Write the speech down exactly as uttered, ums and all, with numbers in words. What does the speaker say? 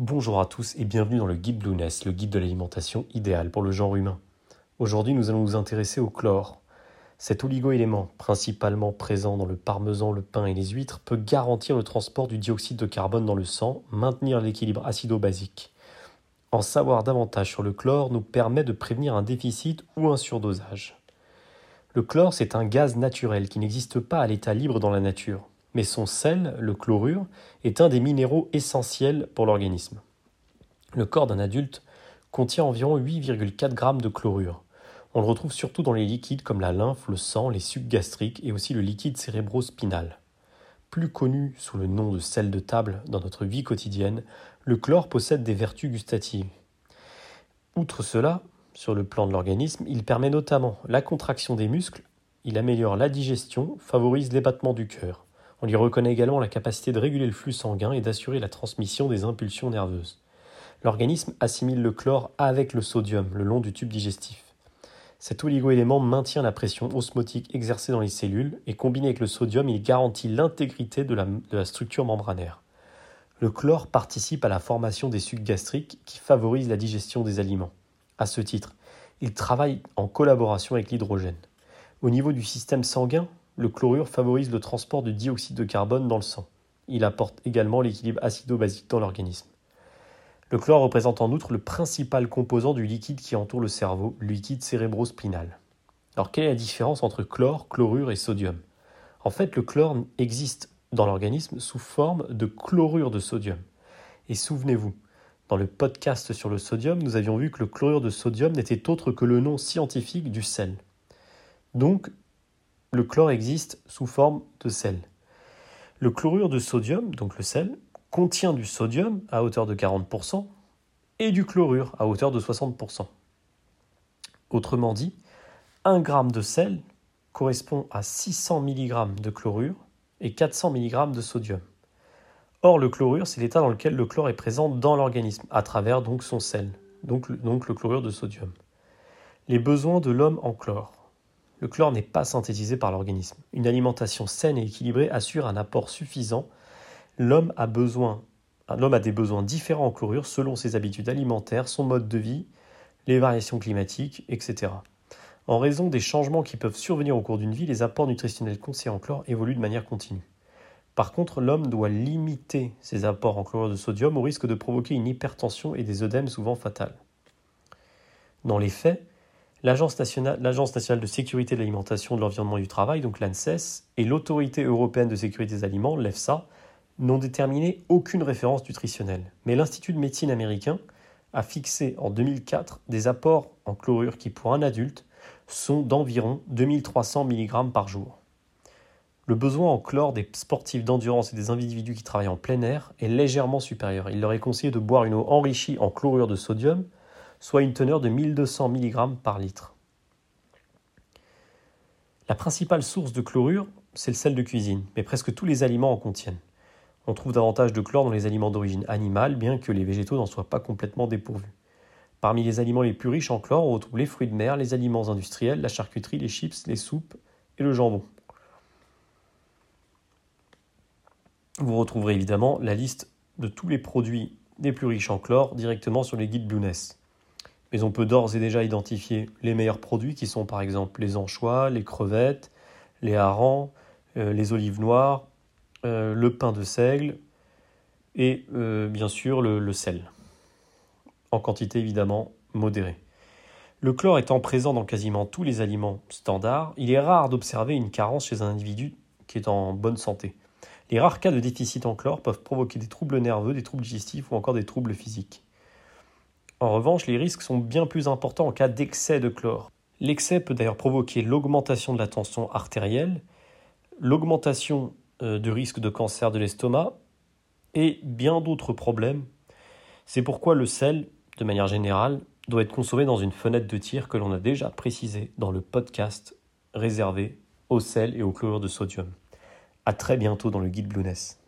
Bonjour à tous et bienvenue dans le guide Blueness, le guide de l'alimentation idéale pour le genre humain. Aujourd'hui, nous allons nous intéresser au chlore. Cet oligo-élément, principalement présent dans le parmesan, le pain et les huîtres, peut garantir le transport du dioxyde de carbone dans le sang, maintenir l'équilibre acido-basique. En savoir davantage sur le chlore nous permet de prévenir un déficit ou un surdosage. Le chlore, c'est un gaz naturel qui n'existe pas à l'état libre dans la nature. Mais son sel, le chlorure, est un des minéraux essentiels pour l'organisme. Le corps d'un adulte contient environ huit virgule quatre grammes de chlorure. On le retrouve surtout dans les liquides comme la lymphe, le sang, les sucs gastriques et aussi le liquide cérébrospinal. Plus connu sous le nom de sel de table dans notre vie quotidienne, le chlore possède des vertus gustatives. Outre cela, sur le plan de l'organisme, il permet notamment la contraction des muscles, il améliore la digestion, favorise les battements du cœur. On lui reconnaît également la capacité de réguler le flux sanguin et d'assurer la transmission des impulsions nerveuses. L'organisme assimile le chlore avec le sodium le long du tube digestif. Cet oligo-élément maintient la pression osmotique exercée dans les cellules et combiné avec le sodium, il garantit l'intégrité de la, de la structure membranaire. Le chlore participe à la formation des sucs gastriques qui favorisent la digestion des aliments. À ce titre, il travaille en collaboration avec l'hydrogène. Au niveau du système sanguin, le chlorure favorise le transport du dioxyde de carbone dans le sang. Il apporte également l'équilibre acido-basique dans l'organisme. Le chlore représente en outre le principal composant du liquide qui entoure le cerveau, le liquide cérébrospinal. Alors quelle est la différence entre chlore, chlorure et sodium? En fait, le chlore existe dans l'organisme sous forme de chlorure de sodium. Et souvenez-vous, dans le podcast sur le sodium, nous avions vu que le chlorure de sodium n'était autre que le nom scientifique du sel. Donc, le chlore existe sous forme de sel. Le chlorure de sodium, donc le sel, contient du sodium à hauteur de quarante pour cent et du chlorure à hauteur de soixante pour cent. Autrement dit, un gramme de sel correspond à six cents milligrammes de chlorure et quatre cents milligrammes de sodium. Or, le chlorure, c'est l'état dans lequel le chlore est présent dans l'organisme, à travers donc son sel, donc, donc le chlorure de sodium. Les besoins de l'homme en chlore. Le chlore n'est pas synthétisé par l'organisme. Une alimentation saine et équilibrée assure un apport suffisant. L'homme a besoin, l'homme a des besoins différents en chlorure selon ses habitudes alimentaires, son mode de vie, les variations climatiques, et cetera. En raison des changements qui peuvent survenir au cours d'une vie, les apports nutritionnels conseillés en chlore évoluent de manière continue. Par contre, l'homme doit limiter ses apports en chlorure de sodium au risque de provoquer une hypertension et des œdèmes souvent fatales. Dans les faits, L'Agence nationale, l'Agence nationale de sécurité de l'alimentation, de l'environnement et du travail, donc l'ANSES, et l'Autorité européenne de sécurité des aliments, l'E F S A, n'ont déterminé aucune référence nutritionnelle. Mais l'Institut de médecine américain a fixé en deux mille quatre des apports en chlorure qui, pour un adulte, sont d'environ deux mille trois cents milligrammes par jour. Le besoin en chlore des sportifs d'endurance et des individus qui travaillent en plein air est légèrement supérieur. Il leur est conseillé de boire une eau enrichie en chlorure de sodium, soit une teneur de mille deux cents milligrammes par litre. La principale source de chlorure, c'est le sel de cuisine, mais presque tous les aliments en contiennent. On trouve davantage de chlore dans les aliments d'origine animale, bien que les végétaux n'en soient pas complètement dépourvus. Parmi les aliments les plus riches en chlore, on retrouve les fruits de mer, les aliments industriels, la charcuterie, les chips, les soupes et le jambon. Vous retrouverez évidemment la liste de tous les produits les plus riches en chlore directement sur les guides Blueness. Mais on peut d'ores et déjà identifier les meilleurs produits qui sont par exemple les anchois, les crevettes, les harengs, euh, les olives noires, euh, le pain de seigle et euh, bien sûr le, le sel, en quantité évidemment modérée. Le chlore étant présent dans quasiment tous les aliments standards, il est rare d'observer une carence chez un individu qui est en bonne santé. Les rares cas de déficit en chlore peuvent provoquer des troubles nerveux, des troubles digestifs ou encore des troubles physiques. En revanche, les risques sont bien plus importants en cas d'excès de chlore. L'excès peut d'ailleurs provoquer l'augmentation de la tension artérielle, l'augmentation euh, du risque de cancer de l'estomac et bien d'autres problèmes. C'est pourquoi le sel, de manière générale, doit être consommé dans une fenêtre de tir que l'on a déjà précisée dans le podcast réservé au sel et au chlorure de sodium. À très bientôt dans le guide Blueness.